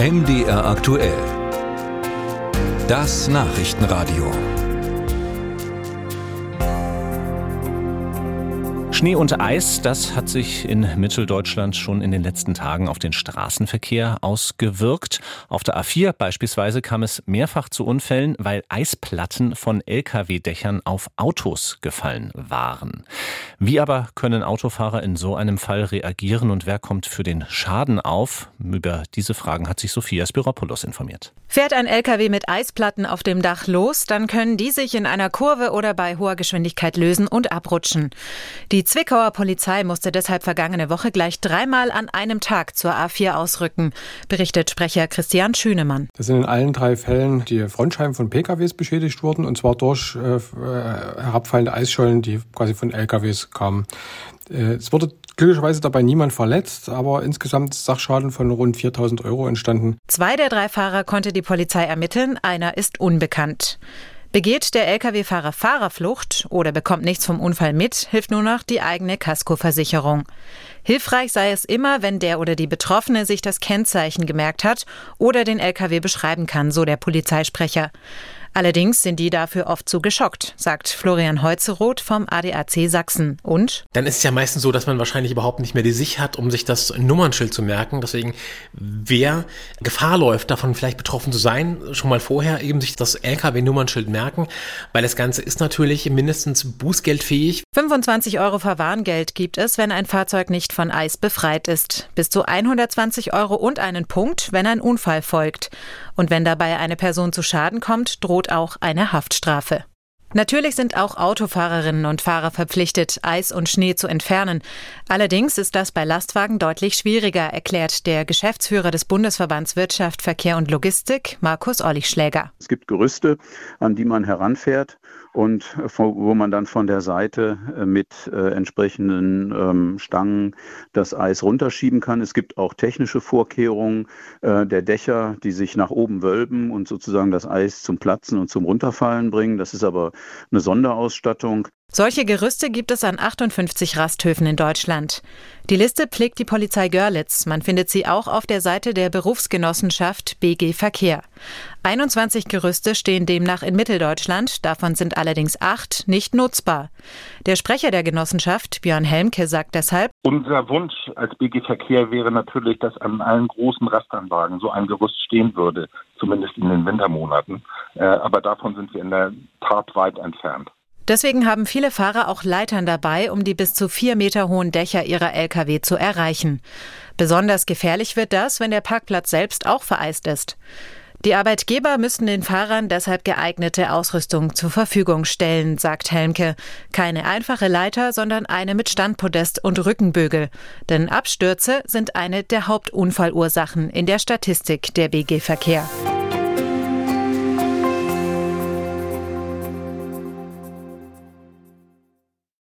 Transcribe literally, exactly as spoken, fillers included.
M D R aktuell. Das Nachrichtenradio. Schnee und Eis, das hat sich in Mitteldeutschland schon in den letzten Tagen auf den Straßenverkehr ausgewirkt. Auf der A vier beispielsweise kam es mehrfach zu Unfällen, weil Eisplatten von L K W-Dächern auf Autos gefallen waren. Wie aber können Autofahrer in so einem Fall reagieren und wer kommt für den Schaden auf? Über diese Fragen hat sich Sophia Spiropoulos informiert. Fährt ein L K W mit Eisplatten auf dem Dach los, dann können die sich in einer Kurve oder bei hoher Geschwindigkeit lösen und abrutschen. Die Die Zwickauer Polizei musste deshalb vergangene Woche gleich dreimal an einem Tag zur A vier ausrücken, berichtet Sprecher Christian Schünemann. Das sind in allen drei Fällen die Frontscheiben von P K Ws beschädigt worden, und zwar durch äh, herabfallende Eisschollen, die quasi von L K Ws kamen. Äh, es wurde glücklicherweise dabei niemand verletzt, aber insgesamt Sachschaden von rund viertausend Euro entstanden. Zwei der drei Fahrer konnte die Polizei ermitteln, einer ist unbekannt. Begeht der L K W-Fahrer Fahrerflucht oder bekommt nichts vom Unfall mit, hilft nur noch die eigene Kaskoversicherung. Hilfreich sei es immer, wenn der oder die Betroffene sich das Kennzeichen gemerkt hat oder den L K W beschreiben kann, so der Polizeisprecher. Allerdings sind die dafür oft zu geschockt, sagt Florian Heutzeroth vom A D A C Sachsen. Und? Dann ist es ja meistens so, dass man wahrscheinlich überhaupt nicht mehr die Sicht hat, um sich das Nummernschild zu merken. Deswegen, wer Gefahr läuft, davon vielleicht betroffen zu sein, schon mal vorher eben sich das L K W-Nummernschild merken, weil das Ganze ist natürlich mindestens bußgeldfähig. fünfundzwanzig Euro Verwarngeld gibt es, wenn ein Fahrzeug nicht von Eis befreit ist. Bis zu hundertzwanzig Euro und einen Punkt, wenn ein Unfall folgt. Und wenn dabei eine Person zu Schaden kommt, droht auch eine Haftstrafe. Natürlich sind auch Autofahrerinnen und Fahrer verpflichtet, Eis und Schnee zu entfernen. Allerdings ist das bei Lastwagen deutlich schwieriger, erklärt der Geschäftsführer des Bundesverbands Wirtschaft, Verkehr und Logistik, Markus Ollischläger. Es gibt Gerüste, an die man heranfährt und wo man dann von der Seite mit äh, entsprechenden ähm, Stangen das Eis runterschieben kann. Es gibt auch technische Vorkehrungen äh, der Dächer, die sich nach oben wölben und sozusagen das Eis zum Platzen und zum Runterfallen bringen. Das ist aber eine Sonderausstattung. Solche Gerüste gibt es an achtundfünfzig Rasthöfen in Deutschland. Die Liste pflegt die Polizei Görlitz. Man findet sie auch auf der Seite der Berufsgenossenschaft B G Verkehr. einundzwanzig Gerüste stehen demnach in Mitteldeutschland, davon sind allerdings acht nicht nutzbar. Der Sprecher der Genossenschaft, Björn Helmke, sagt deshalb: Unser Wunsch als B G Verkehr wäre natürlich, dass an allen großen Rastanlagen so ein Gerüst stehen würde, zumindest in den Wintermonaten. Aber davon sind wir in der Tat weit entfernt. Deswegen haben viele Fahrer auch Leitern dabei, um die bis zu vier Meter hohen Dächer ihrer L K W zu erreichen. Besonders gefährlich wird das, wenn der Parkplatz selbst auch vereist ist. Die Arbeitgeber müssten den Fahrern deshalb geeignete Ausrüstung zur Verfügung stellen, sagt Helmke. Keine einfache Leiter, sondern eine mit Standpodest und Rückenbögel. Denn Abstürze sind eine der Hauptunfallursachen in der Statistik der B G Verkehr.